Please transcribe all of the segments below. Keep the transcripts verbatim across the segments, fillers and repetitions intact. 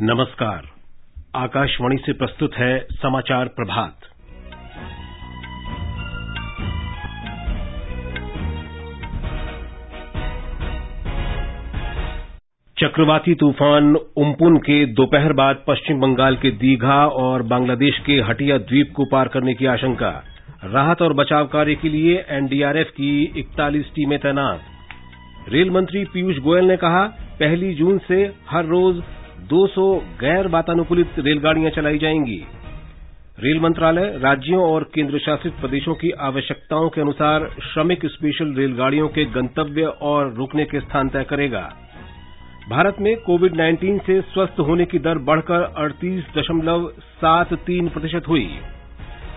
नमस्कार। आकाशवाणी से प्रस्तुत है समाचार प्रभात। चक्रवाती तूफान उम्पुन के दोपहर बाद पश्चिम बंगाल के दीघा और बांग्लादेश के हटिया द्वीप को पार करने की आशंका। राहत और बचाव कार्य के लिए एनडीआरएफ की इकतालीस टीमें तैनात। रेल मंत्री पीयूष गोयल ने कहा, पहली जून से हर रोज दो सौ गैर वातानुकूलित रेलगाड़ियां चलाई जाएंगी। रेल मंत्रालय राज्यों और केंद्रशासित प्रदेशों की आवश्यकताओं के अनुसार श्रमिक स्पेशल रेलगाड़ियों के गंतव्य और रुकने के स्थान तय करेगा। भारत में कोविड उन्नीस से स्वस्थ होने की दर बढ़कर अड़तीस दशमलव सात तीन प्रतिशत हुई।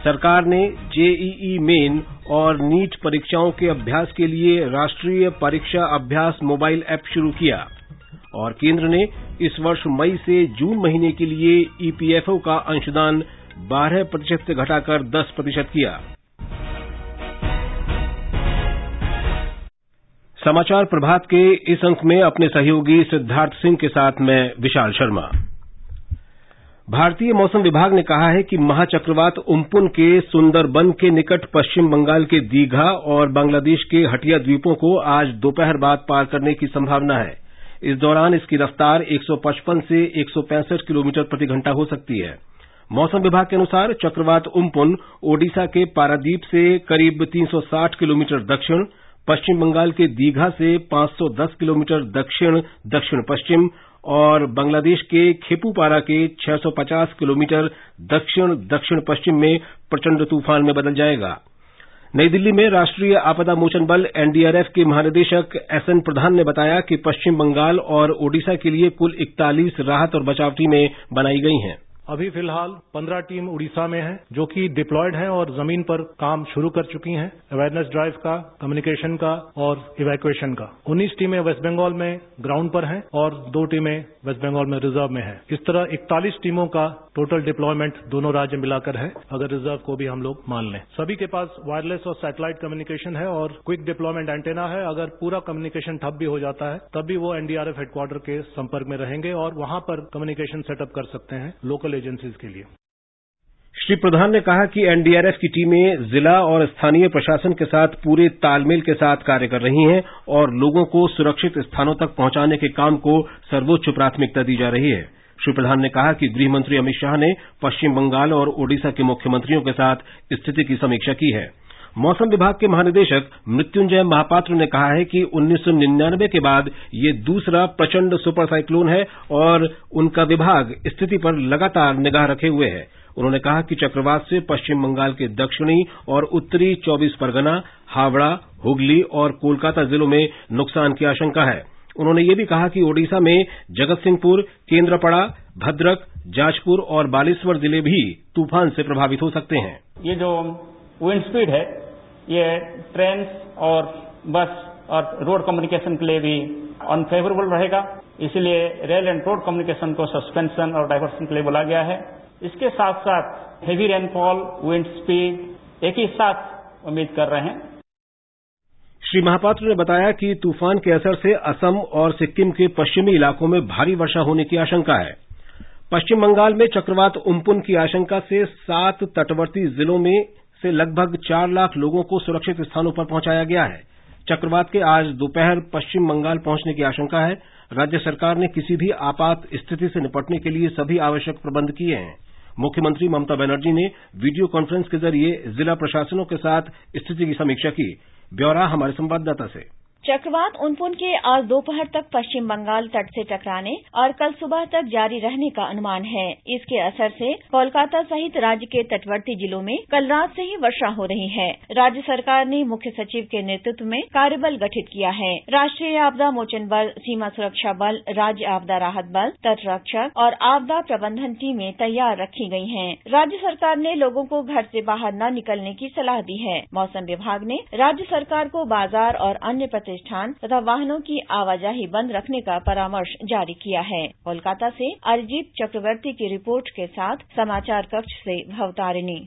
सरकार ने जेईई मेन और नीट परीक्षाओं के अभ्यास के लिए राष्ट्रीय परीक्षा अभ्यास मोबाइल ऐप शुरू किया। और केंद्र ने इस वर्ष मई से जून महीने के लिए ई पी एफ ओ का अंशदान बारह प्रतिशत से घटाकर दस प्रतिशत किया। समाचार प्रभात के इस अंक में अपने सहयोगी सिद्धार्थ सिंह के साथ मैं विशाल शर्मा। भारतीय मौसम विभाग ने कहा है कि महाचक्रवात उम्पुन के सुंदरबन के निकट पश्चिम बंगाल के दीघा और बांग्लादेश के हटिया द्वीपों को आज दोपहर बाद पार करने की संभावना है। इस दौरान इसकी रफ्तार एक सौ पचपन से एक सौ पैंसठ किलोमीटर प्रति घंटा हो सकती है। मौसम विभाग के अनुसार चक्रवात उम्पुन ओडिशा के पारादीप से करीब तीन सौ साठ किलोमीटर दक्षिण, पश्चिम बंगाल के दीघा से पांच सौ दस किलोमीटर दक्षिण दक्षिण पश्चिम और बांग्लादेश के खेपूपारा के छह सौ पचास किलोमीटर दक्षिण दक्षिण पश्चिम में प्रचंड तूफान में बदल जाएगा। नई दिल्ली में राष्ट्रीय आपदा मोचन बल एनडीआरएफ के महानिदेशक एसएन प्रधान ने बताया कि पश्चिम बंगाल और ओडिशा के लिए कुल इकतालीस राहत और बचाव टीमें बनाई गई हैं। अभी फिलहाल पंद्रह टीम उड़ीसा में है जो कि डिप्लॉयड हैं और जमीन पर काम शुरू कर चुकी हैं, अवेयरनेस ड्राइव का, कम्युनिकेशन का और इवैक्यूएशन का। उन्नीस टीमें वेस्ट बंगाल में ग्राउंड पर हैं और दो टीमें वेस्ट बंगाल में रिजर्व में हैं। इस तरह इकतालीस टीमों का टोटल डिप्लॉयमेंट दोनों राज्य मिलाकर है, अगर रिजर्व को भी हम लोग मान लें। सभी के पास वायरलेस और सैटेलाइट कम्युनिकेशन है और क्विक डिप्लॉयमेंट एंटेना है। अगर पूरा कम्युनिकेशन ठप भी हो जाता है तब भी वो एनडीआरएफ हेडक्वार्टर के संपर्क में रहेंगे और वहां पर कम्युनिकेशन सेटअप कर सकते हैं लोकल एजेंसीज के लिए। श्री प्रधान ने कहा कि एनडीआरएफ की टीमें जिला और स्थानीय प्रशासन के साथ पूरे तालमेल के साथ कार्य कर रही हैं और लोगों को सुरक्षित स्थानों तक पहुंचाने के काम को सर्वोच्च प्राथमिकता दी जा रही है। श्री प्रधान ने कहा कि गृहमंत्री अमित शाह ने पश्चिम बंगाल और ओडिशा के मुख्यमंत्रियों के साथ स्थिति की समीक्षा की है। मौसम विभाग के महानिदेशक मृत्युंजय महापात्र ने कहा है कि उन्नीस सौ निन्यानवे के बाद ये दूसरा प्रचंड सुपर साइक्लोन है और उनका विभाग स्थिति पर लगातार निगाह रखे हुए है। उन्होंने कहा कि चक्रवात से पश्चिम बंगाल के दक्षिणी और उत्तरी चौबीस परगना, हावड़ा, हुगली और कोलकाता जिलों में नुकसान की आशंका है। उन्होंने ये भी कहा कि ओडिशा में जगत सिंहपुर, केंद्रपाड़ा, भद्रक, जाजपुर और बालेश्वर जिले भी तूफान से प्रभावित हो सकते हैं। ये जो विंड स्पीड है ये ट्रेन और बस और रोड कम्युनिकेशन के लिए भी अनफेवरेबल रहेगा, इसलिए रेल एंड रोड कम्युनिकेशन को सस्पेंशन और डायवर्सन के लिए बोला गया है। इसके साथ साथ हेवी रेनफॉल, विंड स्पीड एक ही साथ उम्मीद कर रहे हैं। श्री महापात्र ने बताया कि तूफान के असर से असम और सिक्किम के पश्चिमी इलाकों में भारी वर्षा होने की आशंका है। पश्चिम बंगाल में चक्रवात उम्पुन की आशंका से सात तटवर्ती जिलों में से लगभग चार लाख लोगों को सुरक्षित स्थानों पर पहुंचाया गया है। चक्रवात के आज दोपहर पश्चिम बंगाल पहुंचने की आशंका है। राज्य सरकार ने किसी भी आपात स्थिति से निपटने के लिए सभी आवश्यक प्रबंध किए हैं। मुख्यमंत्री ममता बैनर्जी ने वीडियो कॉन्फ्रेंस के जरिए जिला प्रशासनों के साथ स्थिति की समीक्षा की। ब्यौरा हमारे संवाददाता से। चक्रवात उम्पुन के आज दोपहर तक पश्चिम बंगाल तट से टकराने और कल सुबह तक जारी रहने का अनुमान है। इसके असर से कोलकाता सहित राज्य के तटवर्ती जिलों में कल रात से ही वर्षा हो रही है। राज्य सरकार ने मुख्य सचिव के नेतृत्व में कार्यबल गठित किया है। राष्ट्रीय आपदा मोचन बल, सीमा सुरक्षा बल, राज्य आपदा राहत बल, तट रक्षक और आपदा प्रबंधन टीमें तैयार रखी गयी है। राज्य सरकार ने लोगों को घर से बाहर न निकलने की सलाह दी है। मौसम विभाग ने राज्य सरकार को बाजार और अन्य प्रतिष्ठान तथा वाहनों की आवाजाही बंद रखने का परामर्श जारी किया है। कोलकाता से अरिजीत चक्रवर्ती की रिपोर्ट के साथ समाचार कक्ष से भवतारिणी।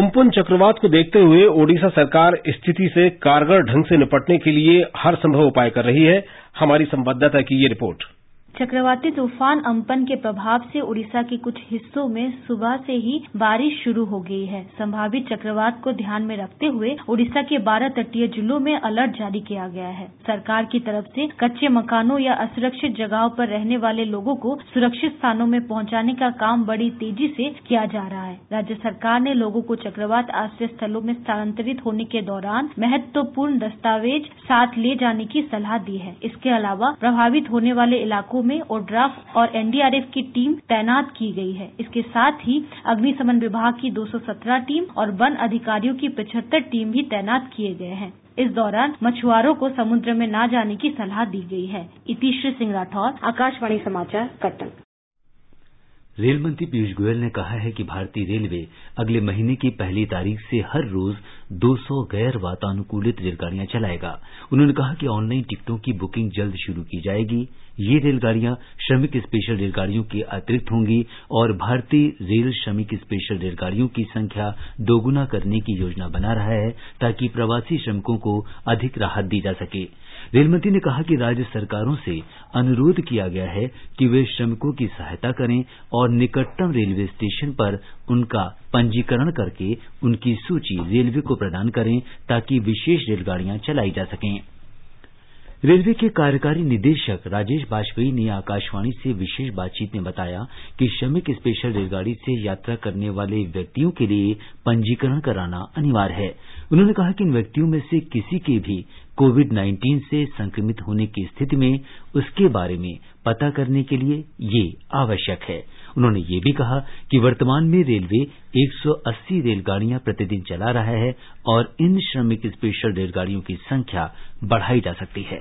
उम्पुन चक्रवात को देखते हुए ओडिशा सरकार स्थिति से कारगर ढंग से निपटने के लिए हर संभव उपाय कर रही है। हमारी संवाददाता की ये रिपोर्ट। चक्रवाती तूफान अम्पन के प्रभाव से उड़ीसा के कुछ हिस्सों में सुबह से ही बारिश शुरू हो गई है। संभावित चक्रवात को ध्यान में रखते हुए उड़ीसा के बारह तटीय जिलों में अलर्ट जारी किया गया है। सरकार की तरफ से कच्चे मकानों या असुरक्षित जगहों पर रहने वाले लोगों को सुरक्षित स्थानों में पहुंचाने का काम बड़ी तेजी से किया जा रहा है। राज्य सरकार ने लोगों को चक्रवात आश्रय स्थलों में स्थानांतरित होने के दौरान महत्वपूर्ण दस्तावेज साथ ले जाने की सलाह दी है। इसके अलावा प्रभावित होने वाले इलाकों में ओड्राफ और एनडीआरएफ की टीम तैनात की गई है। इसके साथ ही अग्निशमन विभाग की दो सौ सत्रह टीम और वन अधिकारियों की पचहत्तर टीम भी तैनात किए गए हैं। इस दौरान मछुआरों को समुद्र में न जाने की सलाह दी गई है। इतिश्री सिंह राठौर, आकाशवाणी समाचार, कटक। रेल मंत्री पीयूष गोयल ने कहा है कि भारतीय रेलवे अगले महीने की पहली तारीख से हर रोज दो सौ गैर वातानुकूलित रेलगाड़ियां चलाएगा। उन्होंने कहा कि ऑनलाइन टिकटों की बुकिंग जल्द शुरू की जाएगी। ये रेलगाड़ियां श्रमिक स्पेशल रेलगाड़ियों के अतिरिक्त होंगी और भारतीय रेल श्रमिक स्पेशल रेलगाड़ियों की संख्या दोगुना करने की योजना बना रहा है ताकि प्रवासी श्रमिकों को अधिक राहत दी जा सके। रेल मंत्री ने कहा कि राज्य सरकारों से अनुरोध किया गया है कि वे श्रमिकों की सहायता करें और निकटतम रेलवे स्टेशन पर उनका पंजीकरण करके उनकी सूची रेलवे को प्रदान करें ताकि विशेष रेलगाड़ियां चलाई जा सकें। रेलवे के कार्यकारी निदेशक राजेश बाजपेयी ने आकाशवाणी से विशेष बातचीत में बताया कि श्रमिक स्पेशल रेलगाड़ी से यात्रा करने वाले व्यक्तियों के लिए पंजीकरण कराना अनिवार्य है। उन्होंने कहा कि इन व्यक्तियों में से किसी के भी कोविड उन्नीस से संक्रमित होने की स्थिति में उसके बारे में पता करने के लिए ये आवश्यक है। उन्होंने ये भी कहा कि वर्तमान में रेलवे एक सौ अस्सी रेलगाड़ियां प्रतिदिन चला रहा है और इन श्रमिक स्पेशल रेलगाड़ियों की संख्या बढ़ाई जा सकती है।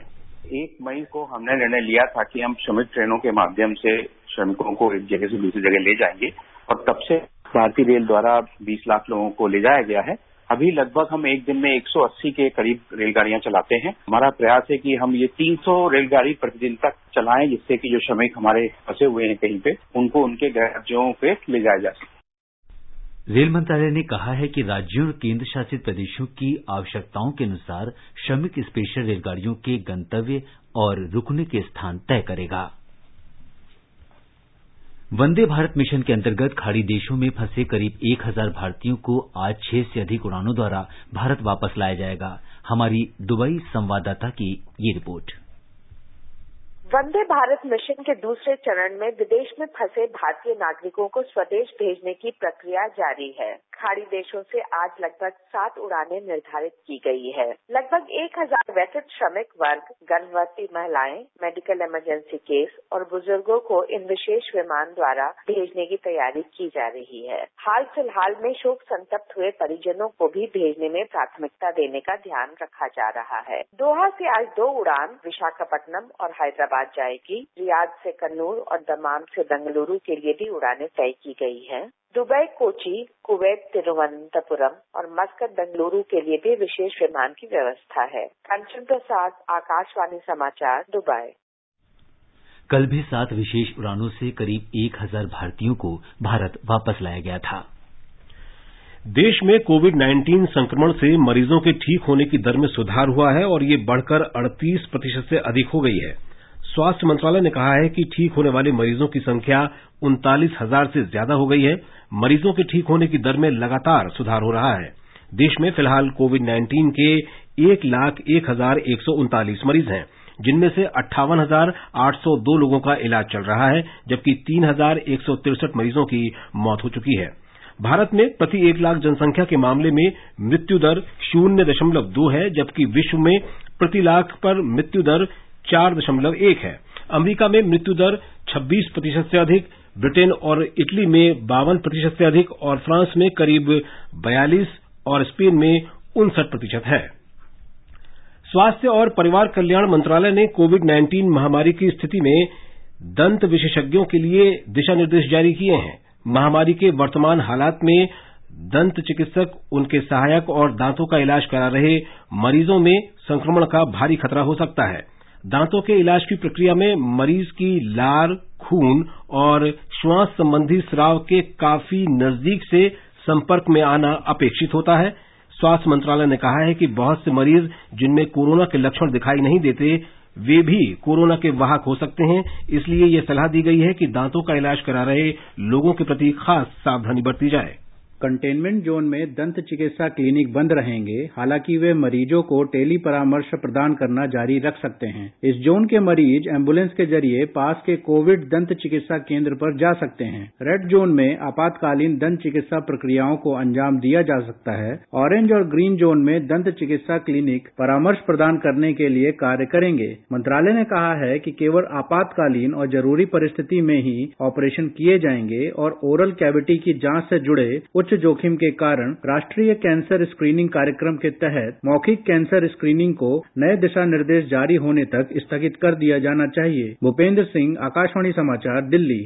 एक मई को हमने निर्णय लिया था कि हम श्रमिक ट्रेनों के माध्यम से श्रमिकों को एक जगह से दूसरी जगह ले जाएंगे और तब से भारतीय रेल द्वारा बीस लाख लोगों को ले जाया गया है। अभी लगभग हम एक दिन में एक सौ अस्सी के करीब रेलगाड़ियां चलाते हैं। हमारा प्रयास है कि हम ये तीन सौ रेलगाड़ी प्रतिदिन तक चलाएं जिससे कि जो श्रमिक हमारे फंसे हुए हैं कहीं पे उनको उनके गृहजों पे ले जाया जा सके। रेल मंत्रालय ने कहा है कि राज्यों और केंद्र शासित प्रदेशों की आवश्यकताओं के अनुसार श्रमिक स्पेशल रेलगाड़ियों के गंतव्य और रुकने के स्थान तय करेगा। वंदे भारत मिशन के अंतर्गत खाड़ी देशों में फंसे करीब एक हजार भारतीयों को आज छह से अधिक उड़ानों द्वारा भारत वापस लाया जाएगा। हमारी दुबई संवाददाता की ये रिपोर्ट। वंदे भारत मिशन के दूसरे चरण में विदेश में फंसे भारतीय नागरिकों को स्वदेश भेजने की प्रक्रिया जारी है। खाड़ी देशों से आज लगभग सात उड़ानें निर्धारित की गई है। लगभग एक हजार वैकल्पिक श्रमिक वर्ग, गर्भवती महिलाएं, मेडिकल इमरजेंसी केस और बुजुर्गों को इन विशेष विमान द्वारा भेजने की तैयारी की जा रही है। हाल फिलहाल में शोक संतप्त हुए परिजनों को भी भेजने में प्राथमिकता देने का ध्यान रखा जा रहा है। दोहा से आज दो उड़ान विशाखापट्टनम और हैदराबाद जाएगी। रियाद से कन्नूर और दमाम से बेंगलुरु के लिए भी उड़ानें तय की गई हैं। दुबई, कोची, कुवैत, तिरुवनंतपुरम और मस्कट, बेंगलुरु के लिए भी विशेष विमान की व्यवस्था है। कंचन प्रसाद, आकाशवाणी समाचार, दुबई। कल भी सात विशेष उड़ानों से करीब एक हजार भारतीयों को भारत वापस लाया गया था। देश में कोविड उन्नीस संक्रमण से मरीजों के ठीक होने की दर में सुधार हुआ है और ये बढ़कर अड़तीस प्रतिशत से अधिक हो गई है। स्वास्थ्य मंत्रालय ने कहा है कि ठीक होने वाले मरीजों की संख्या उनतालीस हजार से ज्यादा हो गई है। मरीजों के ठीक होने की दर में लगातार सुधार हो रहा है। देश में फिलहाल कोविड उन्नीस के एक लाख एक हजार एक सौ उनतालीस मरीज हैं, जिनमें से अट्ठावन हजार आठ सौ दो लोगों का इलाज चल रहा है, जबकि तीन हजार एक सौ तिरसठ मरीजों की मौत हो चुकी है। भारत में प्रति एक लाख जनसंख्या के मामले में मृत्यु दर शून्य दशमलव दो है, जबकि विश्व में प्रति लाख पर मृत्यु दर चार दशमलव एक है। अमरीका में मृत्यु दर छब्बीस प्रतिशत से अधिक, ब्रिटेन और इटली में बावन प्रतिशत से अधिक और फ्रांस में करीब बयालीस और स्पेन में उनसठ प्रतिशत है। स्वास्थ्य और परिवार कल्याण मंत्रालय ने कोविड उन्नीस महामारी की स्थिति में दंत विशेषज्ञों के लिए दिशा निर्देश जारी किए हैं। महामारी के वर्तमान हालात में दंत चिकित्सक, उनके सहायक और दांतों का इलाज करा रहे मरीजों में संक्रमण का भारी खतरा हो सकता है। दांतों के इलाज की प्रक्रिया में मरीज की लार, खून और श्वास संबंधी स्राव के काफी नजदीक से संपर्क में आना अपेक्षित होता है। स्वास्थ्य मंत्रालय ने कहा है कि बहुत से मरीज जिनमें कोरोना के लक्षण दिखाई नहीं देते, वे भी कोरोना के वाहक हो सकते हैं, इसलिए ये सलाह दी गई है कि दांतों का इलाज करा रहे लोगों के प्रति खास सावधानी बरती जाए। कंटेनमेंट जोन में दंत चिकित्सा क्लिनिक बंद रहेंगे, हालांकि वे मरीजों को टेली परामर्श प्रदान करना जारी रख सकते हैं। इस जोन के मरीज एम्बुलेंस के जरिए पास के कोविड दंत चिकित्सा केंद्र पर जा सकते हैं। रेड जोन में आपातकालीन दंत चिकित्सा प्रक्रियाओं को अंजाम दिया जा सकता है। ऑरेंज और ग्रीन जोन में दंत चिकित्सा क्लिनिक परामर्श प्रदान करने के लिए कार्य करेंगे। मंत्रालय ने कहा है कि केवल आपातकालीन और जरूरी परिस्थिति में ही ऑपरेशन किए जाएंगे और ओरल कैविटी की जांच से जुड़े उच्च जोखिम के कारण राष्ट्रीय कैंसर स्क्रीनिंग कार्यक्रम के तहत मौखिक कैंसर स्क्रीनिंग को नए दिशा निर्देश जारी होने तक स्थगित कर दिया जाना चाहिए। भूपेंद्र सिंह, आकाशवाणी समाचार, दिल्ली।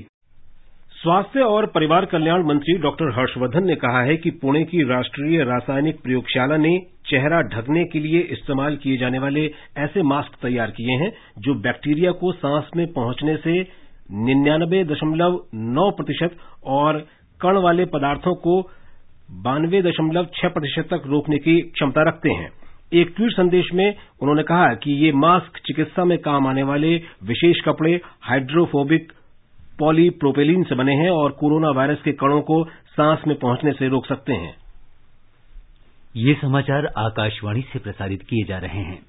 स्वास्थ्य और परिवार कल्याण मंत्री डॉक्टर हर्षवर्धन ने कहा है कि पुणे की राष्ट्रीय रासायनिक प्रयोगशाला ने चेहरा ढकने के लिए इस्तेमाल किए जाने वाले ऐसे मास्क तैयार किए हैं जो बैक्टीरिया को सांस में पहुंचने से निन्यानबे दशमलव नौ प्रतिशत और कण वाले पदार्थों को बानवे दशमलव छह प्रतिशत तक रोकने की क्षमता रखते हैं। एक ट्वीट संदेश में उन्होंने कहा कि ये मास्क चिकित्सा में काम आने वाले विशेष कपड़े हाइड्रोफोबिक पॉलीप्रोपेलिन से बने हैं और कोरोना वायरस के कणों को सांस में पहुंचने से रोक सकते हैं। ये समाचार आकाशवाणी से प्रसारित किए जा रहे हैं।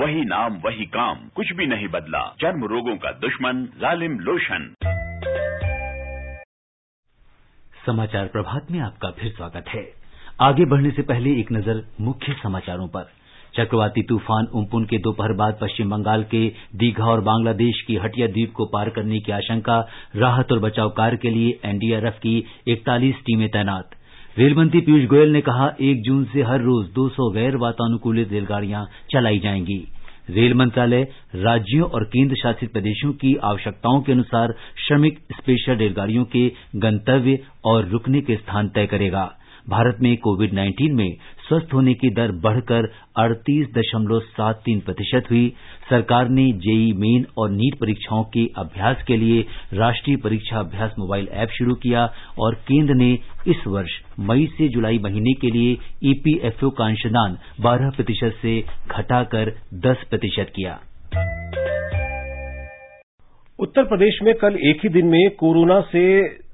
वही नाम वही काम, कुछ भी नहीं बदला, चर्म रोगों का दुश्मन जालिम लोशन। समाचार प्रभात में आपका फिर स्वागत है। आगे बढ़ने से पहले एक नजर मुख्य समाचारों पर। चक्रवाती तूफान उम्पुन के दोपहर बाद पश्चिम बंगाल के दीघा और बांग्लादेश की हटिया द्वीप को पार करने की आशंका। राहत और बचाव कार्य के लिए एनडीआरएफ की इकतालीस टीमें तैनात। रेल मंत्री पीयूष गोयल ने कहा एक जून से हर रोज दो सौ गैर वातानुकूलित रेलगाड़ियां चलाई जाएंगी। रेल मंत्रालय राज्यों और केंद्र शासित प्रदेशों की आवश्यकताओं के अनुसार श्रमिक स्पेशल रेलगाड़ियों के गंतव्य और रुकने के स्थान तय करेगा। भारत में कोविड उन्नीस में स्वस्थ होने की दर बढ़कर अड़तीस दशमलव सात तीन प्रतिशत हुई। सरकार ने जेईई मेन और नीट परीक्षाओं के अभ्यास के लिए राष्ट्रीय परीक्षा अभ्यास मोबाइल ऐप शुरू किया और केंद्र ने इस वर्ष मई से जुलाई महीने के लिए ई पी एफ ओ का अंशदान बारह प्रतिशत से घटाकर दस प्रतिशत किया। उत्तर प्रदेश में कल एक ही दिन में कोरोना से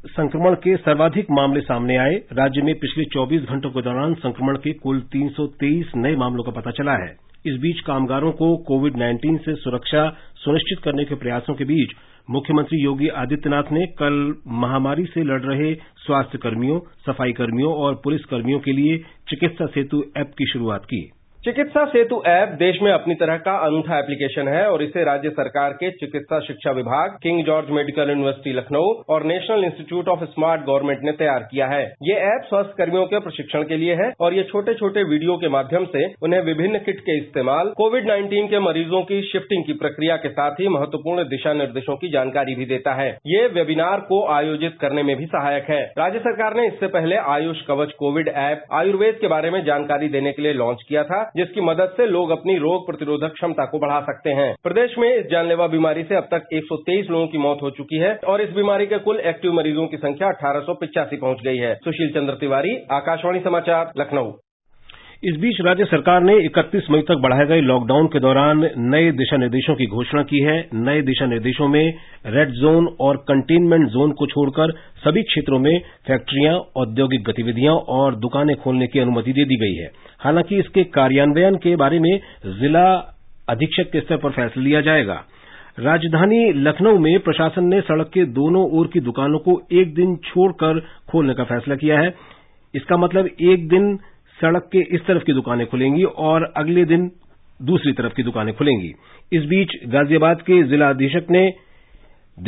संक्रमण के सर्वाधिक मामले सामने आए। राज्य में पिछले चौबीस घंटों के दौरान संक्रमण के कुल तीन सौ तेईस नए मामलों का पता चला है। इस बीच कामगारों को कोविड उन्नीस से सुरक्षा सुनिश्चित करने के प्रयासों के बीच मुख्यमंत्री योगी आदित्यनाथ ने कल महामारी से लड़ रहे स्वास्थ्य कर्मियों, सफाई कर्मियों और पुलिस कर्मियों के लिए चिकित्सा सेतु ऐप की शुरूआत की। चिकित्सा सेतु ऐप देश में अपनी तरह का अनूठा एप्लीकेशन है और इसे राज्य सरकार के चिकित्सा शिक्षा विभाग, King George medical university Lucknow और national institute of smart government ने तैयार किया है। ये ऐप स्वास्थ्य कर्मियों के प्रशिक्षण के लिए है और ये छोटे छोटे वीडियो के माध्यम से उन्हें विभिन्न किट के इस्तेमाल, कोविड उन्नीस के मरीजों की शिफ्टिंग की प्रक्रिया के साथ ही महत्वपूर्ण दिशा निर्देशों की जानकारी भी देता है। ये वेबिनार को आयोजित करने में भी सहायक है। राज्य सरकार ने इससे पहले आयुष कवच कोविड ऐप आयुर्वेद के बारे में जानकारी देने के लिए लॉन्च किया था, जिसकी मदद से लोग अपनी रोग प्रतिरोधक क्षमता को बढ़ा सकते हैं। प्रदेश में इस जानलेवा बीमारी से अब तक एक सौ तेईस लोगों की मौत हो चुकी है और इस बीमारी के कुल एक्टिव मरीजों की संख्या अठारह सौ पिचासी पहुंच गई है। सुशील चंद्र तिवारी, आकाशवाणी समाचार, लखनऊ। इस बीच राज्य सरकार ने इकतीस मई तक बढ़ाए गए लॉकडाउन के दौरान नए दिशा निर्देशों की घोषणा की है। नए दिशा निर्देशों में रेड जोन और कंटेनमेंट जोन को छोड़कर सभी क्षेत्रों में फैक्ट्रियां, औद्योगिक गतिविधियां और दुकानें खोलने की अनुमति दे दी गई है। हालांकि इसके कार्यान्वयन के बारे में जिला अधीक्षक के स्तर पर फैसला लिया जाएगा। राजधानी लखनऊ में प्रशासन ने सड़क के दोनों ओर की दुकानों को एक दिन छोड़कर खोलने का फैसला किया है। इसका मतलब एक दिन सड़क के इस तरफ की दुकानें खुलेंगी और अगले दिन दूसरी तरफ की दुकानें खुलेंगी। इस बीच गाजियाबाद के जिला अधीक्षक ने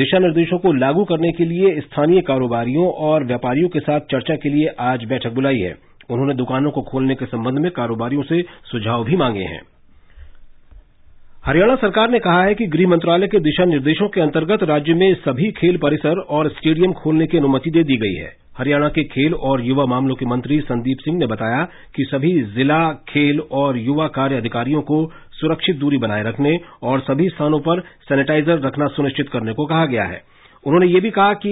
दिशा निर्देशों को लागू करने के लिए स्थानीय कारोबारियों और व्यापारियों के साथ चर्चा के लिए आज बैठक बुलाई है। उन्होंने दुकानों को खोलने के संबंध में कारोबारियों से सुझाव भी मांगे हैं। हरियाणा सरकार ने कहा है कि गृह मंत्रालय के दिशा निर्देशों के अंतर्गत राज्य में सभी खेल परिसर और स्टेडियम खोलने की अनुमति दे दी गई है। हरियाणा के खेल और युवा मामलों के मंत्री संदीप सिंह ने बताया कि सभी जिला खेल और युवा कार्य अधिकारियों को सुरक्षित दूरी बनाए रखने और सभी स्थानों पर सैनिटाइजर रखना सुनिश्चित करने को कहा गया है। उन्होंने ये भी कहा कि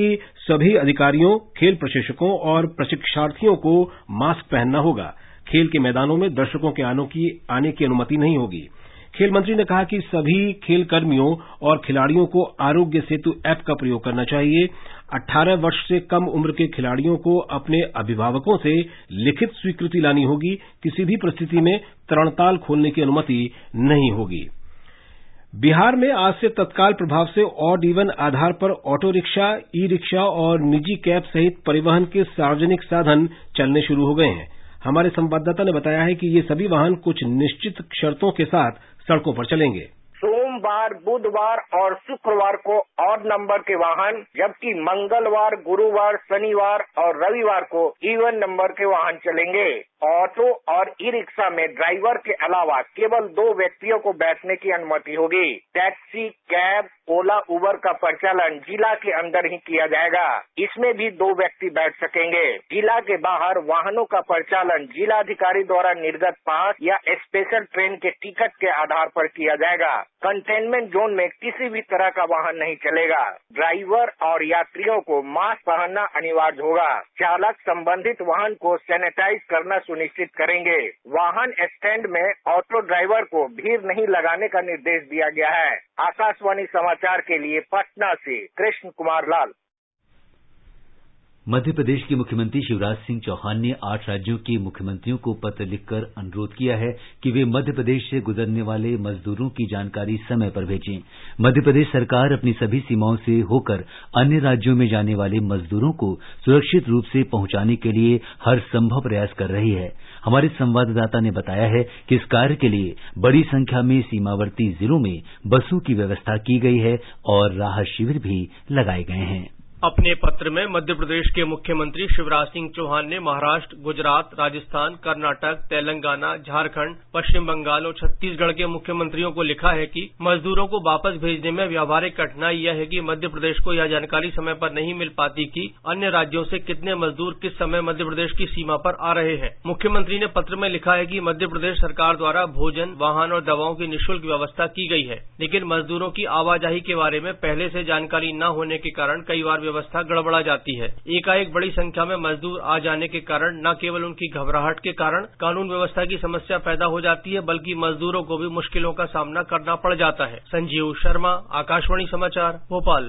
सभी अधिकारियों, खेल प्रशिक्षकों और प्रशिक्षार्थियों को मास्क पहनना होगा। खेल के मैदानों में दर्शकों के आने की अनुमति नहीं होगी। खेल मंत्री ने कहा कि सभी खेल कर्मियों और खिलाड़ियों को आरोग्य सेतु ऐप का प्रयोग करना चाहिए। अठारह वर्ष से कम उम्र के खिलाड़ियों को अपने अभिभावकों से लिखित स्वीकृति लानी होगी। किसी भी परिस्थिति में तरणताल खोलने की अनुमति नहीं होगी। बिहार में आज से तत्काल प्रभाव से ऑड इवन आधार पर ऑटो रिक्शा, ई रिक्शा और निजी कैब सहित परिवहन के सार्वजनिक साधन चलने शुरू हो गए हैं। हमारे संवाददाता ने बताया है कि ये सभी वाहन कुछ निश्चित शर्तों के साथ सड़कों पर चलेंगे। सोमवार, बुधवार और शुक्रवार को ऑड नंबर के वाहन, जबकि मंगलवार, गुरुवार, शनिवार और रविवार को इवन नंबर के वाहन चलेंगे। ऑटो और ई रिक्शा में ड्राइवर के अलावा केवल दो व्यक्तियों को बैठने की अनुमति होगी। टैक्सी, कैब, ओला, उबर का परिचालन जिला के अंदर ही किया जाएगा। इसमें भी दो व्यक्ति बैठ सकेंगे। जिला के बाहर वाहनों का परिचालन जिलाधिकारी द्वारा निर्गत पास या स्पेशल ट्रेन के टिकट के आधार पर किया जाएगा। कंटेनमेंट जोन में किसी भी तरह का वाहन नहीं चलेगा। ड्राइवर और यात्रियों को मास्क पहनना अनिवार्य होगा। चालक संबंधित वाहन को सैनिटाइज करना सुनिश्चित करेंगे। वाहन स्टैंड में ऑटो ड्राइवर को भीड़ नहीं लगाने का निर्देश दिया गया है। आकाशवाणी समाचार के लिए पटना से कृष्ण कुमार लाल। मध्य प्रदेश के मुख्यमंत्री शिवराज सिंह चौहान ने आठ राज्यों के मुख्यमंत्रियों को पत्र लिखकर अनुरोध किया है कि वे मध्य प्रदेश से गुजरने वाले मजदूरों की जानकारी समय पर भेजें। मध्य प्रदेश सरकार अपनी सभी सीमाओं से होकर अन्य राज्यों में जाने वाले मजदूरों को सुरक्षित रूप से पहुंचाने के लिए हर संभव प्रयास कर रही है। हमारे संवाददाता ने बताया है कि इस कार्य के लिए बड़ी संख्या में सीमावर्ती जिलों में बसों की व्यवस्था की गई है और राहत शिविर भी लगाए गए हैं। अपने पत्र में मध्य प्रदेश के मुख्यमंत्री शिवराज सिंह चौहान ने महाराष्ट्र, गुजरात, राजस्थान, कर्नाटक, तेलंगाना, झारखंड, पश्चिम बंगाल और छत्तीसगढ़ के मुख्यमंत्रियों को लिखा है कि मजदूरों को वापस भेजने में व्यावहारिक कठिनाई यह है कि मध्य प्रदेश को यह जानकारी समय पर नहीं मिल पाती कि अन्य राज्यों से कितने मजदूर किस समय मध्य प्रदेश की सीमा पर आ रहे हैं। मुख्यमंत्री ने पत्र में लिखा है कि मध्य प्रदेश सरकार द्वारा भोजन, वाहन और दवाओं की निःशुल्क व्यवस्था की गई है, लेकिन मजदूरों की आवाजाही के बारे में पहले से जानकारी न होने के कारण कई बार व्यवस्था गड़बड़ा जाती है। एकाएक बड़ी संख्या में मजदूर आ जाने के कारण न केवल उनकी घबराहट के कारण कानून व्यवस्था की समस्या पैदा हो जाती है, बल्कि मजदूरों को भी मुश्किलों का सामना करना पड़ जाता है। संजीव शर्मा, आकाशवाणी समाचार, भोपाल।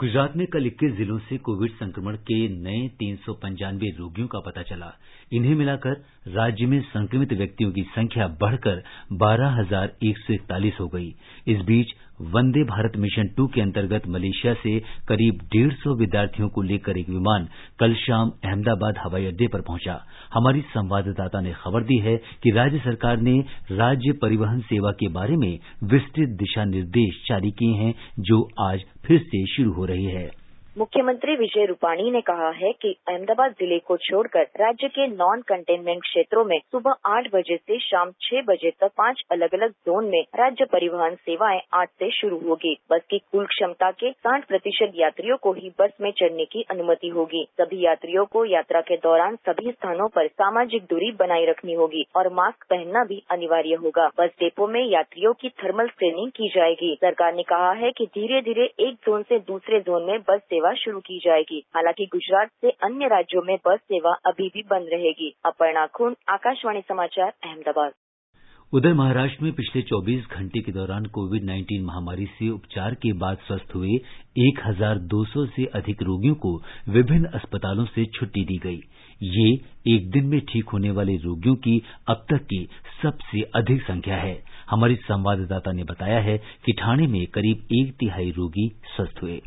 गुजरात में कल इक्कीस जिलों से कोविड संक्रमण के नए तीन सौ पंचानवे रोगियों का पता चला। इन्हें मिलाकर राज्य में संक्रमित व्यक्तियों की संख्या बढ़कर बारह हजार एक सौ इकतालीस हो गई। इस बीच वंदे भारत मिशन टू के अंतर्गत मलेशिया से करीब डेढ़ सौ विद्यार्थियों को लेकर एक विमान कल शाम अहमदाबाद हवाई अड्डे पर पहुंचा। हमारी संवाददाता ने खबर दी है कि राज्य सरकार ने राज्य परिवहन सेवा के बारे में विस्तृत दिशा निर्देश जारी किए हैं, जो आज फिर से शुरू हो रही है। मुख्यमंत्री विजय रूपाणी ने कहा है कि अहमदाबाद जिले को छोड़कर राज्य के नॉन कंटेनमेंट क्षेत्रों में सुबह आठ बजे से शाम छह बजे तक पांच अलग अलग जोन में राज्य परिवहन सेवाएं आज से शुरू होगी। बस की कुल क्षमता के साठ प्रतिशत यात्रियों को ही बस में चढ़ने की अनुमति होगी। सभी यात्रियों को यात्रा के दौरान सभी स्थानों पर सामाजिक दूरी बनाए रखनी होगी और मास्क पहनना भी अनिवार्य होगा। बस डेपो में यात्रियों की थर्मल स्क्रीनिंग की जाएगी। सरकार ने कहा है कि धीरे धीरे एक जोन से दूसरे जोन में बस शुरू की जाएगी। हालांकि गुजरात से अन्य राज्यों में बस सेवा अभी भी बंद रहेगी। अपर्णा खून, आकाशवाणी समाचार, अहमदाबाद। उधर महाराष्ट्र में पिछले चौबीस घंटे के दौरान कोविड उन्नीस महामारी से उपचार के बाद स्वस्थ हुए बारह सौ से अधिक रोगियों को विभिन्न अस्पतालों से छुट्टी दी गई। ये एक दिन में ठीक होने वाले रोगियों की अब तक की सबसे अधिक संख्या है। हमारी संवाददाता ने बताया है कि ठाणे में करीब एक तिहाई रोगी स्वस्थ हुए।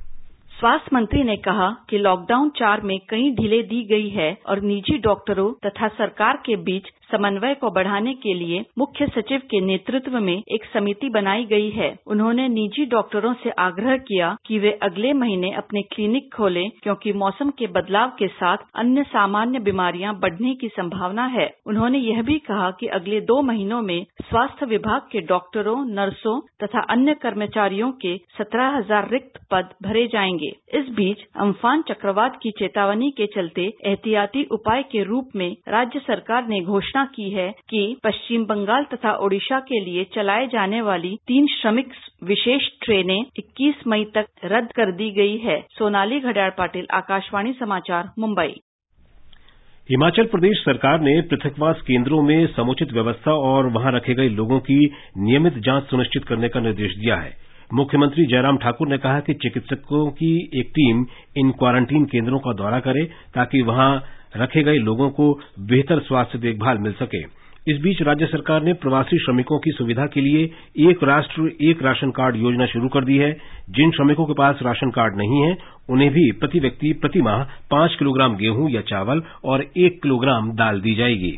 स्वास्थ्य मंत्री ने कहा कि लॉकडाउन चार में कई ढीले दी गई है और निजी डॉक्टरों तथा सरकार के बीच समन्वय को बढ़ाने के लिए मुख्य सचिव के नेतृत्व में एक समिति बनाई गई है। उन्होंने निजी डॉक्टरों से आग्रह किया कि वे अगले महीने अपने क्लिनिक खोलें, क्योंकि मौसम के बदलाव के साथ अन्य सामान्य बीमारियां बढ़ने की संभावना है। उन्होंने यह भी कहा कि अगले दो महीनों में स्वास्थ्य विभाग के डॉक्टरों, नर्सों तथा अन्य कर्मचारियों के सत्रह हजार रिक्त पद भरे जाएंगे। इस बीच अम्फान चक्रवात की चेतावनी के चलते एहतियाती उपाय के रूप में राज्य सरकार ने घोषणा घोषणा की है कि पश्चिम बंगाल तथा ओडिशा के लिए चलाए जाने वाली तीन श्रमिक विशेष ट्रेनें इक्कीस मई तक रद्द कर दी गई है। सोनाली घड़ियाल पाटिल, आकाशवाणी समाचार, मुंबई। हिमाचल प्रदेश सरकार ने पृथकवास केंद्रों में समुचित व्यवस्था और वहां रखे गए लोगों की नियमित जांच सुनिश्चित करने का निर्देश दिया है। मुख्यमंत्री जयराम ठाकुर ने कहा कि चिकित्सकों की एक टीम इन क्वारंटीन केंद्रों का दौरा करे ताकि वहां रखे गए लोगों को बेहतर स्वास्थ्य देखभाल मिल सके। इस बीच राज्य सरकार ने प्रवासी श्रमिकों की सुविधा के लिए एक राष्ट्र एक राशन कार्ड योजना शुरू कर दी है। जिन श्रमिकों के पास राशन कार्ड नहीं है उन्हें भी प्रति व्यक्ति प्रति माह पांच किलोग्राम गेहूं या चावल और एक किलोग्राम दाल दी जाएगी।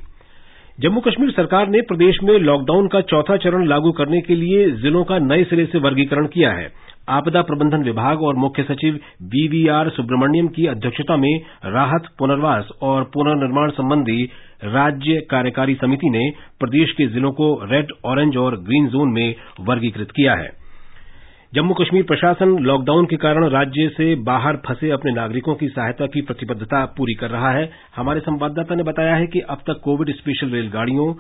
जम्मू कश्मीर सरकार ने प्रदेश में लॉकडाउन का चौथा चरण लागू करने के लिए जिलों का नए सिरे से वर्गीकरण किया है। आपदा प्रबंधन विभाग और मुख्य सचिव बीवीआर सुब्रमण्यम की अध्यक्षता में राहत, पुनर्वास और पुनर्निर्माण संबंधी राज्य कार्यकारी समिति ने प्रदेश के जिलों को रेड, ऑरेंज और ग्रीन जोन में वर्गीकृत किया है। जम्मू कश्मीर प्रशासन लॉकडाउन के कारण राज्य से बाहर फंसे अपने नागरिकों की सहायता की प्रतिबद्धता पूरी कर रहा है। हमारे संवाददाता ने बताया है कि अब तक कोविड स्पेशल रेलगाड़ियों,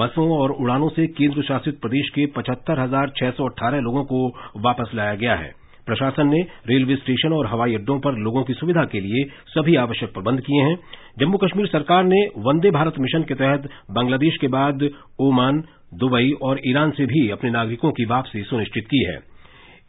बसों और उड़ानों से केंद्र शासित प्रदेश के पचहत्तर हजार छह सौ अट्ठारह लोगों को वापस लाया गया है। प्रशासन ने रेलवे स्टेशन और हवाई अड्डों पर लोगों की सुविधा के लिए सभी आवश्यक प्रबंध किए हैं। जम्मू कश्मीर सरकार ने वंदे भारत मिशन के तहत बांग्लादेश के बाद ओमान, दुबई और ईरान से भी अपने नागरिकों की वापसी सुनिश्चित की है।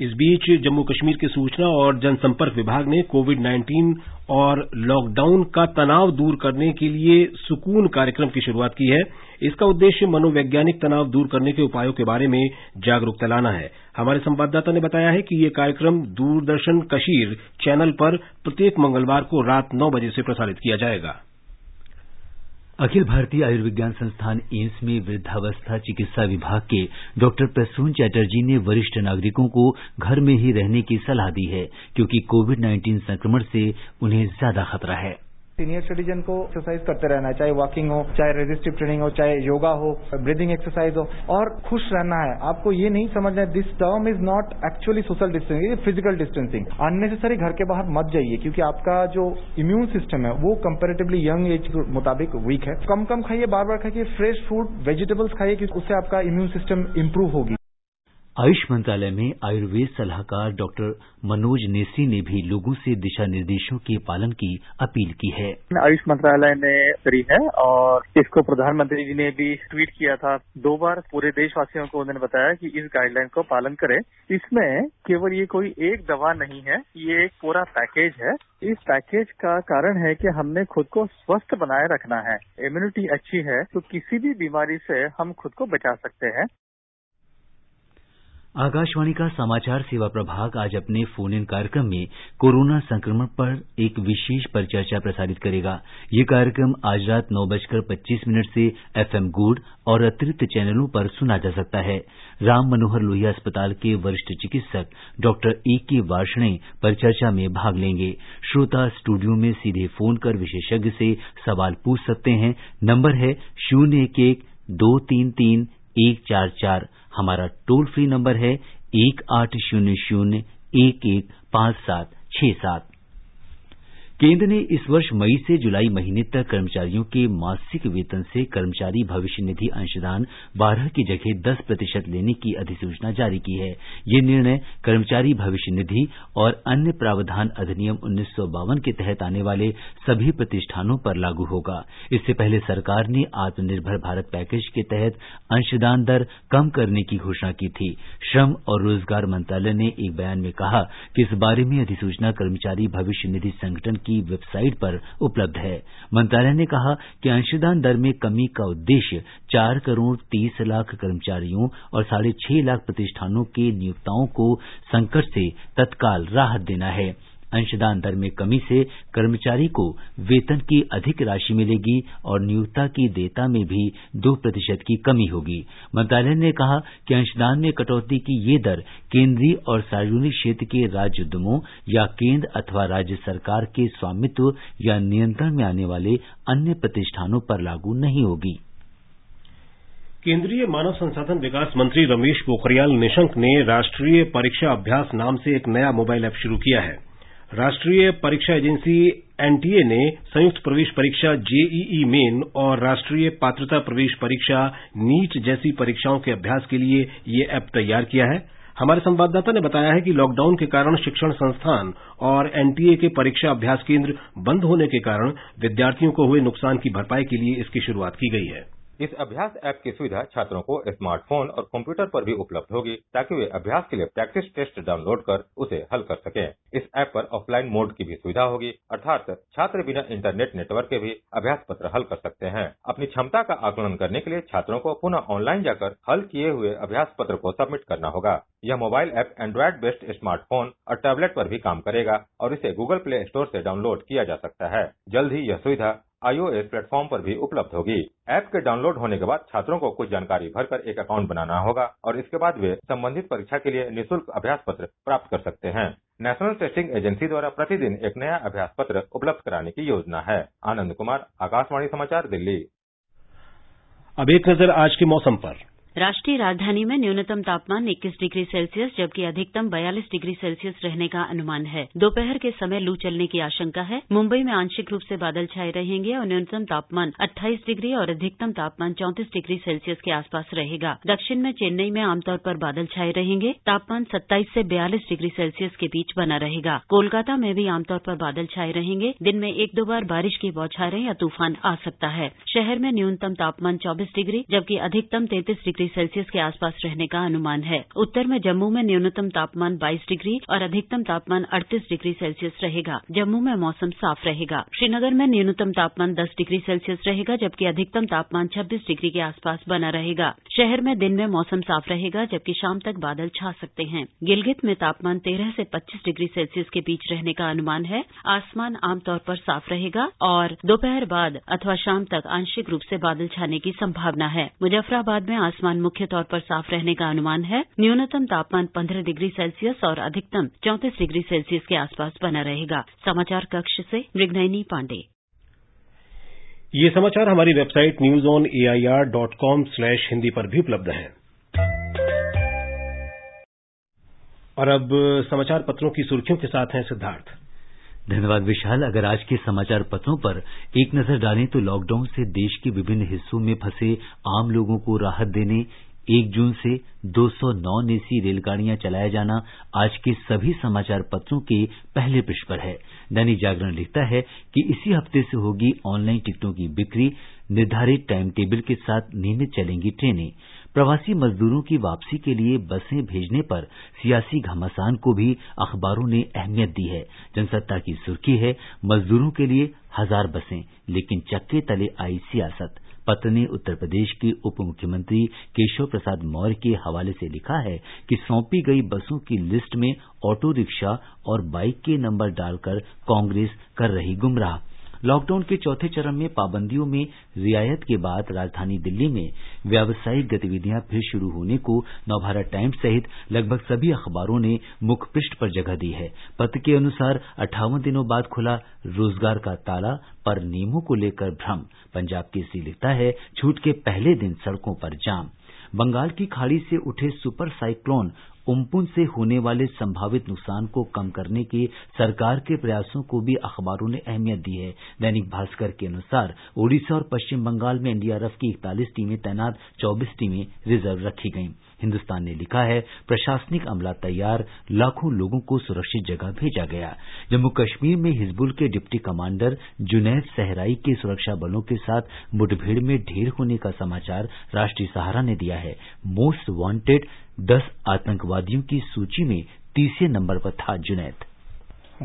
इस बीच जम्मू कश्मीर के सूचना और जनसंपर्क विभाग ने कोविड उन्नीस और लॉकडाउन का तनाव दूर करने के लिए सुकून कार्यक्रम की शुरुआत की है। इसका उद्देश्य मनोवैज्ञानिक तनाव दूर करने के उपायों के बारे में जागरूकता लाना है। हमारे संवाददाता ने बताया है कि ये कार्यक्रम दूरदर्शन कशीर चैनल पर प्रत्येक मंगलवार को रात नौ बजे से प्रसारित किया जाएगा। अखिल भारतीय आयुर्विज्ञान संस्थान एम्स में वृद्धावस्था चिकित्सा विभाग के डॉक्टर प्रसून चटर्जी ने वरिष्ठ नागरिकों को घर में ही रहने की सलाह दी है क्योंकि कोविड उन्नीस संक्रमण से उन्हें ज्यादा खतरा है। सीनियर सिटीजन को एक्सरसाइज करते रहना है, चाहे वॉकिंग हो, चाहे रेजिस्टिव ट्रेनिंग हो, चाहे योगा हो, ब्रीदिंग एक्सरसाइज हो, और खुश रहना है। आपको ये नहीं समझना है, this term is not actually social distancing, physical distancing. Unnecessary घर के बाहर मत जाइए क्योंकि आपका जो इम्यून सिस्टम है वो कंपेरेटिवली यंग एज के मुताबिक वीक है। कम कम खाइए, बार बार खाइए, फ्रेश फूड, वेजिटेबल्स खाइए क्योंकि उससे आपका इम्यून सिस्टम इम्प्रूव होगी। आयुष मंत्रालय में आयुर्वेद सलाहकार डॉक्टर मनोज नेसी ने भी लोगों से दिशा निर्देशों के पालन की अपील की है। आयुष मंत्रालय ने करी है और इसको प्रधानमंत्री जी ने भी ट्वीट किया था। दो बार पूरे देशवासियों को उन्होंने बताया कि इस गाइडलाइन को पालन करें। इसमें केवल ये कोई एक दवा नहीं है, ये एक पूरा पैकेज है। इस पैकेज का कारण है कि हमने खुद को स्वस्थ बनाए रखना है। इम्यूनिटी अच्छी है तो किसी भी बीमारी से हम खुद को बचा सकते हैं। आकाशवाणी का समाचार सेवा प्रभाग आज अपने फोन इन कार्यक्रम में कोरोना संक्रमण पर एक विशेष परिचर्चा प्रसारित करेगा। ये कार्यक्रम आज रात नौ बजकर पच्चीस मिनट से एफएम गोल्ड और अतिरिक्त चैनलों पर सुना जा सकता है। राम मनोहर लोहिया अस्पताल के वरिष्ठ चिकित्सक डॉक्टर ए के वार्ष्णेय परिचर्चा में भाग लेंगे। श्रोता स्टूडियो में सीधे फोन कर विशेषज्ञ से सवाल पूछ सकते हैं। नंबर है शून्य एक एक दो तीन तीन एक चार चार। हमारा टोल फ्री नंबर है एक आठ शून्य शून्य एक एक पांच सात छह सात। केंद्र ने इस वर्ष मई से जुलाई महीने तक कर्मचारियों के मासिक वेतन से कर्मचारी भविष्य निधि अंशदान बारह की जगह दस प्रतिशत लेने की अधिसूचना जारी की है। ये निर्णय कर्मचारी भविष्य निधि और अन्य प्रावधान अधिनियम उन्नीस सौ बावन के तहत आने वाले सभी प्रतिष्ठानों पर लागू होगा। इससे पहले सरकार ने आत्मनिर्भर भारत पैकेज के तहत अंशदान दर कम करने की घोषणा की थी। श्रम और रोजगार मंत्रालय ने एक बयान में कहा कि इस बारे में अधिसूचना कर्मचारी भविष्य निधि संगठन की वेबसाइट पर उपलब्ध है। मंत्रालय ने कहा कि अंशदान दर में कमी का उद्देश्य चार करोड़ तीस लाख कर्मचारियों और साढ़े छह लाख प्रतिष्ठानों के नियोक्ताओं को संकट से तत्काल राहत देना है। अंशदान दर में कमी से कर्मचारी को वेतन की अधिक राशि मिलेगी और नियोक्ता की देयता में भी दो प्रतिशत की कमी होगी। मंत्रालय ने कहा कि अंशदान में कटौती की ये दर केंद्रीय और सार्वजनिक क्षेत्र के राज्य उद्यमों या केंद्र अथवा राज्य सरकार के स्वामित्व या नियंत्रण में आने वाले अन्य प्रतिष्ठानों पर लागू नहीं होगी। केंद्रीय मानव संसाधन विकास मंत्री रमेश पोखरियाल निशंक ने राष्ट्रीय परीक्षा अभ्यास नाम से एक नया मोबाइल ऐप शुरू किया है। राष्ट्रीय परीक्षा एजेंसी एनटीए ने संयुक्त प्रवेश परीक्षा जेईई मेन और राष्ट्रीय पात्रता प्रवेश परीक्षा नीट जैसी परीक्षाओं के अभ्यास के लिए ये ऐप तैयार किया है। हमारे संवाददाता ने बताया है कि लॉकडाउन के कारण शिक्षण संस्थान और एनटीए के परीक्षा अभ्यास केंद्र बंद होने के कारण विद्यार्थियों को हुए नुकसान की भरपाई के लिए इसकी शुरुआत की गई है। इस अभ्यास ऐप की सुविधा छात्रों को स्मार्टफोन और कंप्यूटर पर भी उपलब्ध होगी ताकि वे अभ्यास के लिए प्रैक्टिस टेस्ट डाउनलोड कर उसे हल कर सकें। इस ऐप पर ऑफलाइन मोड की भी सुविधा होगी, अर्थात छात्र बिना इंटरनेट नेटवर्क के भी अभ्यास पत्र हल कर सकते हैं। अपनी क्षमता का आकलन करने के लिए छात्रों को पुनः ऑनलाइन जाकर हल किए हुए अभ्यास पत्र को सबमिट करना होगा। यह mobile app android based smartphone और टैबलेट पर भी काम करेगा और इसे गूगल प्ले स्टोर से डाउनलोड किया जा सकता है। जल्द ही यह सुविधा आईओएस प्लेटफॉर्म पर भी उपलब्ध होगी। ऐप के डाउनलोड होने के बाद छात्रों को कुछ जानकारी भरकर एक अकाउंट बनाना होगा और इसके बाद वे संबंधित परीक्षा के लिए निःशुल्क अभ्यास पत्र प्राप्त कर सकते हैं। नेशनल टेस्टिंग एजेंसी द्वारा प्रतिदिन एक नया अभ्यास पत्र उपलब्ध कराने की योजना है। आनंद कुमार, आकाशवाणी समाचार, दिल्ली। अब एक नजर आज के मौसम पर। राष्ट्रीय राजधानी में न्यूनतम तापमान इक्कीस डिग्री सेल्सियस जबकि अधिकतम बयालीस डिग्री सेल्सियस रहने का अनुमान है। दोपहर के समय लू चलने की आशंका है। मुंबई में आंशिक रूप से बादल छाए रहेंगे और न्यूनतम तापमान अट्ठाईस डिग्री और अधिकतम तापमान चौंतीस डिग्री सेल्सियस के आसपास रहेगा। दक्षिण में चेन्नई में आमतौर पर बादल छाए रहेंगे। तापमान सत्ताईस से बयालीस डिग्री सेल्सियस के बीच बना रहेगा। कोलकाता में भी आमतौर पर बादल छाए रहेंगे। दिन में एक दो बार बारिश की बौछारें या तूफान आ सकता है। शहर में न्यूनतम तापमान चौबीस डिग्री जबकि अधिकतम तैंतीस सेल्सियस के आसपास रहने का अनुमान है। उत्तर में जम्मू में न्यूनतम तापमान बाईस डिग्री और अधिकतम तापमान अड़तीस डिग्री सेल्सियस रहेगा। जम्मू में मौसम साफ रहेगा। श्रीनगर में न्यूनतम तापमान दस डिग्री सेल्सियस रहेगा जबकि अधिकतम तापमान छब्बीस डिग्री के आसपास बना रहेगा। शहर में दिन में मौसम साफ रहेगा जबकि शाम तक बादल छा सकते हैं। गिलगित में तापमान तेरह से पच्चीस डिग्री सेल्सियस के बीच रहने का अनुमान है। आसमान आमतौर पर साफ रहेगा और दोपहर बाद अथवा शाम तक आंशिक रूप से बादल छाने की संभावना है। मुजफ्फराबाद में आसमान मुख्य तौर पर साफ रहने का अनुमान है। न्यूनतम तापमान पंद्रह डिग्री सेल्सियस और अधिकतम चौंतीस डिग्री सेल्सियस के आसपास बना रहेगा। समाचार कक्ष से मृगनयनी पांडे। ये समाचार हमारी website news on A I R dot com slash Hindi पर भी उपलब्ध हैं। और अब समाचार पत्रों की सुर्खियों के साथ हैं सिद्धार्थ। धन्यवाद विशाल। अगर आज के समाचार पत्रों पर एक नजर डालें तो लॉकडाउन से देश के विभिन्न हिस्सों में फंसे आम लोगों को राहत देने एक जून से दो सौ नौ एसी रेलगाड़ियां चलाया जाना आज के सभी समाचार पत्रों के पहले पृष्ठ पर है। दैनिक जागरण लिखता है कि इसी हफ्ते से होगी ऑनलाइन टिकटों की बिक्री, निर्धारित टाइम टेबल के साथ नियमित चलेंगी ट्रेनें। प्रवासी मजदूरों की वापसी के लिए बसें भेजने पर सियासी घमासान को भी अखबारों ने अहमियत दी है। जनसत्ता की सुर्खी है, मजदूरों के लिए हजार बसें लेकिन चक्के तले आई सियासत। पत्र ने उत्तर प्रदेश के उप मुख्यमंत्री केशव प्रसाद मौर्य के हवाले से लिखा है कि सौंपी गई बसों की लिस्ट में ऑटो रिक्शा और बाइक के नंबर डालकर कांग्रेस कर रही गुमराह। लॉकडाउन के चौथे चरण में पाबंदियों में रियायत के बाद राजधानी दिल्ली में व्यावसायिक गतिविधियां फिर शुरू होने को नवभारत टाइम्स सहित लगभग सभी अखबारों ने मुखपृष्ठ पर जगह दी है। पत्र के अनुसार अट्ठावन दिनों बाद खुला रोजगार का ताला पर नियमों को लेकर भ्रम। पंजाब केसरी लिखता है, छूट के पहले दिन सड़कों पर जाम। बंगाल की खाड़ी से उठे सुपर साइक्लोन उम्पुन से होने वाले संभावित नुकसान को कम करने के सरकार के प्रयासों को भी अखबारों ने अहमियत दी है। दैनिक भास्कर के अनुसार ओडिशा और पश्चिम बंगाल में एनडीआरएफ की इकतालीस टीमें तैनात, चौबीस टीमें रिजर्व रखी गईं। हिन्दुस्तान ने लिखा है, प्रशासनिक अमला तैयार, लाखों लोगों को सुरक्षित जगह भेजा गया। जम्मू कश्मीर में हिजबुल के डिप्टी कमांडर जुनैद सहराई के सुरक्षा बलों के साथ मुठभेड़ में ढेर होने का समाचार राष्ट्रीय सहारा ने दिया है। मोस्ट वांटेड दस आतंकवादियों की सूची में तीसरे नंबर पर था जुनैद।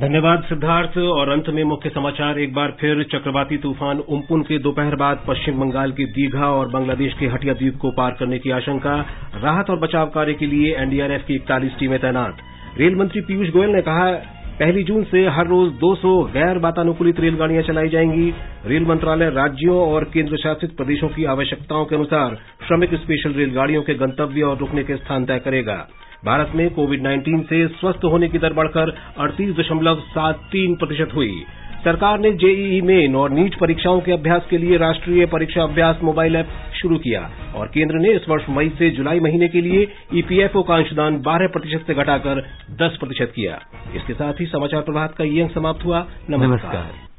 धन्यवाद सिद्धार्थ। और अंत में मुख्य समाचार एक बार फिर। चक्रवाती तूफान उम्पुन के दोपहर बाद पश्चिम बंगाल के दीघा और बांग्लादेश के हटिया द्वीप को पार करने की आशंका। राहत और बचाव कार्य के लिए एनडीआरएफ की इकतालीस टीमें तैनात। रेल मंत्री पीयूष गोयल ने कहा, पहली जून से हर रोज दो सौ गैर वातानुकूलित रेलगाड़ियां चलाई जाएंगी। रेल मंत्रालय राज्यों और केंद्रशासित प्रदेशों की आवश्यकताओं के अनुसार श्रमिक स्पेशल रेलगाड़ियों के गंतव्य और रुकने के स्थान तय करेगा। भारत में कोविड उन्नीस से स्वस्थ होने की दर बढ़कर अड़तीस दशमलव सात तीन प्रतिशत हुई। सरकार ने जेईई मेन और नीट परीक्षाओं के अभ्यास के लिए राष्ट्रीय परीक्षा अभ्यास मोबाइल ऐप शुरू किया। और केंद्र ने इस वर्ष मई से जुलाई महीने के लिए ईपीएफओ का अंशदान बारह प्रतिशत से घटाकर दस प्रतिशत किया। इसके साथ ही समाचार प्रभात का ये अंक समाप्त हुआ। नमस्कार।